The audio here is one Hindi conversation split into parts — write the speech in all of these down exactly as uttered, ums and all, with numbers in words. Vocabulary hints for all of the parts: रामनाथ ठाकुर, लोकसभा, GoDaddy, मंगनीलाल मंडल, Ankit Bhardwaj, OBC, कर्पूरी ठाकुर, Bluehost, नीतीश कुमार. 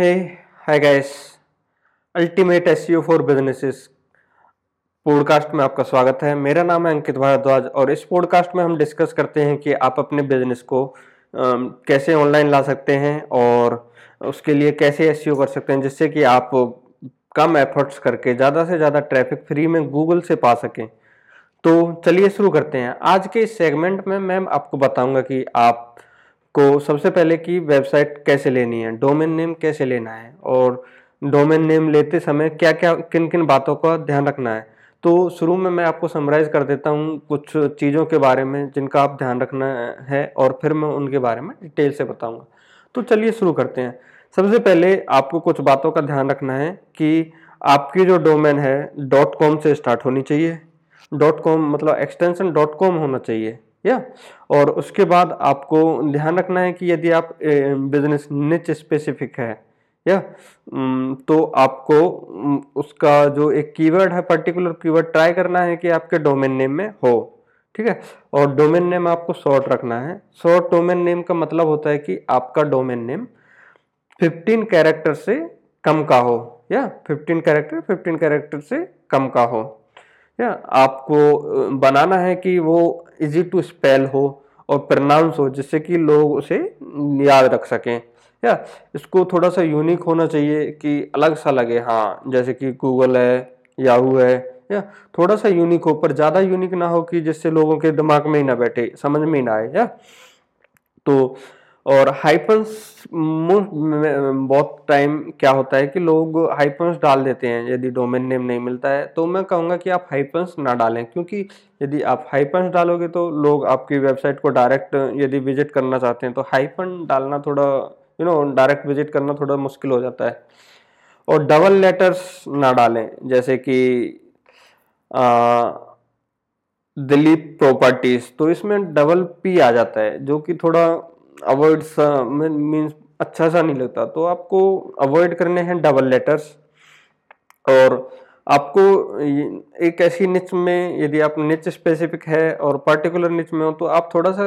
Hey, hi guys, Ultimate S E O for Businesses podcast में आपका स्वागत है। मेरा नाम है अंकित भारद्वाज और इस पॉडकास्ट में हम डिस्कस करते हैं कि आप अपने बिजनेस को आ, कैसे ऑनलाइन ला सकते हैं और उसके लिए कैसे S E O कर सकते हैं जिससे कि आप कम एफर्ट्स करके ज़्यादा से ज़्यादा ट्रैफिक फ्री में गूगल से पा सकें। तो चलिए शुरू करते हैं। आज के इस सेगमेंट में मैं आपको बताऊँगा कि आप को सबसे पहले की वेबसाइट कैसे लेनी है, डोमेन नेम कैसे लेना है और डोमेन नेम लेते समय क्या क्या किन किन बातों का ध्यान रखना है। तो शुरू में मैं आपको समराइज़ कर देता हूँ कुछ चीज़ों के बारे में जिनका आप ध्यान रखना है और फिर मैं उनके बारे में डिटेल से बताऊँगा। तो चलिए शुरू करते हैं। सबसे पहले आपको कुछ बातों का ध्यान रखना है कि आपकी जो डोमेन है डॉट कॉम से स्टार्ट होनी चाहिए। डॉट कॉम मतलब एक्सटेंशन डॉट कॉम होना चाहिए या और उसके बाद आपको ध्यान रखना है कि यदि आप बिजनेस निच स्पेसिफिक है या तो आपको उसका जो एक कीवर्ड है पर्टिकुलर कीवर्ड ट्राई करना है कि आपके डोमेन नेम में हो, ठीक है। और डोमेन नेम आपको शॉर्ट रखना है। शॉर्ट डोमेन नेम का मतलब होता है कि आपका डोमेन नेम पंद्रह कैरेक्टर से कम का हो या पंद्रह कैरेक्टर पंद्रह कैरेक्टर से कम का हो। या आपको बनाना है कि वो इजी टू स्पेल हो और प्रनाउंस हो जिससे कि लोग उसे याद रख सकें। या इसको थोड़ा सा यूनिक होना चाहिए कि अलग सा लगे, हाँ जैसे कि गूगल है, याहू है, या थोड़ा सा यूनिक हो पर ज़्यादा यूनिक ना हो कि जिससे लोगों के दिमाग में ही ना बैठे, समझ में ही ना आए। या तो और हाइपन्स बहुत टाइम क्या होता है कि लोग हाइपन्स डाल देते हैं यदि डोमेन नेम नहीं मिलता है। तो मैं कहूँगा कि आप हाइपन्स ना डालें क्योंकि यदि आप हाइपन्स डालोगे तो लोग आपकी वेबसाइट को डायरेक्ट यदि विजिट करना चाहते हैं तो हाइपन डालना थोड़ा यू नो डायरेक्ट विजिट करना थोड़ा मुश्किल हो जाता है। और डबल लेटर्स ना डालें जैसे कि आ, दिलीप प्रॉपर्टीज़, तो इसमें डबल पी आ जाता है जो कि थोड़ा अवॉइड सा मीन्स अच्छा सा नहीं लगता। तो आपको अवॉइड करने हैं डबल लेटर्स। और आपको एक ऐसी निच में यदि आप निच स्पेसिफिक है और पर्टिकुलर निच में हो तो आप थोड़ा सा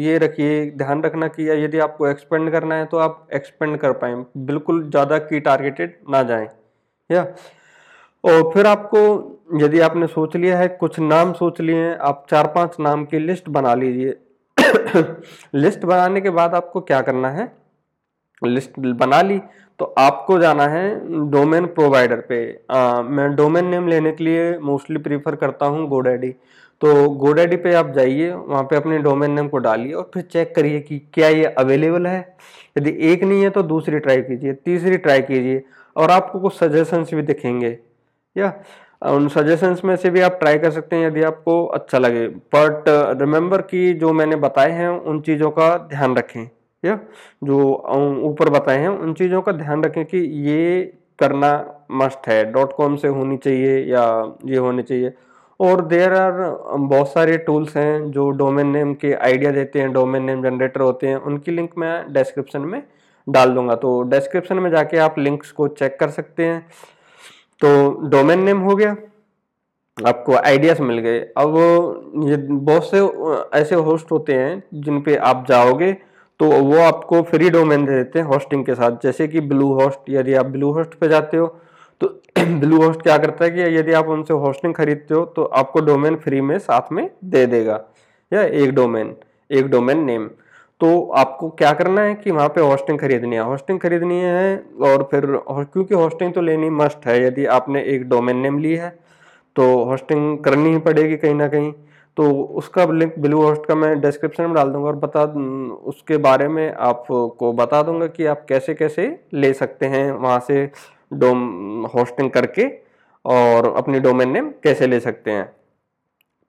ये रखिए ध्यान रखना कि यदि आपको एक्सपेंड करना है तो आप एक्सपेंड कर पाएँ, बिल्कुल ज़्यादा की टारगेटेड ना जाएं। या और फिर आपको यदि आपने सोच लिया है कुछ नाम सोच लिए हैं, आप चार पाँच नाम की लिस्ट बना लीजिए। लिस्ट बनाने के बाद आपको क्या करना है, लिस्ट बना ली तो आपको जाना है डोमेन प्रोवाइडर पे। आ, मैं डोमेन नेम लेने के लिए मोस्टली प्रीफर करता हूँ गोडैडी। तो गोडैडी पे आप जाइए, वहाँ पे अपने डोमेन नेम को डालिए और फिर चेक करिए कि क्या ये अवेलेबल है। यदि एक नहीं है तो दूसरी ट्राई कीजिए, तीसरी ट्राई कीजिए और आपको कुछ सजेशंस भी दिखेंगे। या उन सजेशंस में से भी आप ट्राई कर सकते हैं यदि आपको अच्छा लगे, बट रिमेंबर कि जो मैंने बताए हैं उन चीज़ों का ध्यान रखें। या जो ऊपर बताए हैं उन चीज़ों का ध्यान रखें कि ये करना मस्ट है, डॉट कॉम से होनी चाहिए या ये होने चाहिए। और देयर आर बहुत सारे टूल्स हैं जो डोमेन नेम के आइडिया देते हैं, डोमेन नेम जनरेटर होते हैं, उनकी लिंक मैं डिस्क्रिप्शन में डाल दूँगा। तो डिस्क्रिप्शन में जाके आप लिंक्स को चेक कर सकते हैं। तो डोमेन नेम हो गया, आपको आइडियाज़ मिल गए। अब ये बहुत से ऐसे होस्ट होते हैं जिन पे आप जाओगे तो वो आपको फ्री डोमेन दे देते हैं होस्टिंग के साथ, जैसे कि ब्लू होस्ट। यदि आप ब्लू होस्ट पे जाते हो तो ब्लू होस्ट क्या करता है कि यदि आप उनसे होस्टिंग खरीदते हो तो आपको डोमेन फ्री में साथ में दे देगा, या एक डोमेन एक डोमेन नेम। तो आपको क्या करना है कि वहाँ पे होस्टिंग खरीदनी है होस्टिंग खरीदनी है और फिर क्योंकि होस्टिंग तो लेनी मस्ट है यदि आपने एक डोमेन नेम ली है तो होस्टिंग करनी ही पड़ेगी कहीं ना कहीं। तो उसका लिंक ब्लू होस्ट का मैं डिस्क्रिप्शन में डाल दूँगा और बता उसके बारे में आपको बता दूँगा कि आप कैसे कैसे ले सकते हैं वहाँ से डोम होस्टिंग करके और अपनी डोमेन नेम कैसे ले सकते हैं,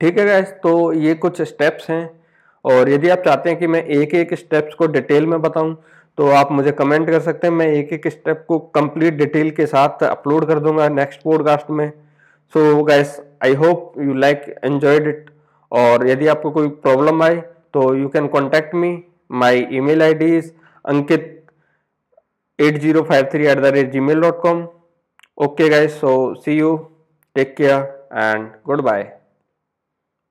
ठीक है गाइस। तो ये कुछ स्टेप्स हैं और यदि आप चाहते हैं कि मैं एक एक स्टेप्स को डिटेल में बताऊं तो आप मुझे कमेंट कर सकते हैं। मैं एक एक स्टेप को कंप्लीट डिटेल के साथ अपलोड कर दूंगा नेक्स्ट पॉडकास्ट में। So guys, I hope you like enjoyed it. और यदि आपको कोई प्रॉब्लम आए तो you can contact me. My email I D is Ankit at zero five three at the rate Gmail dot com. Okay guys, so see you, take care and good bye.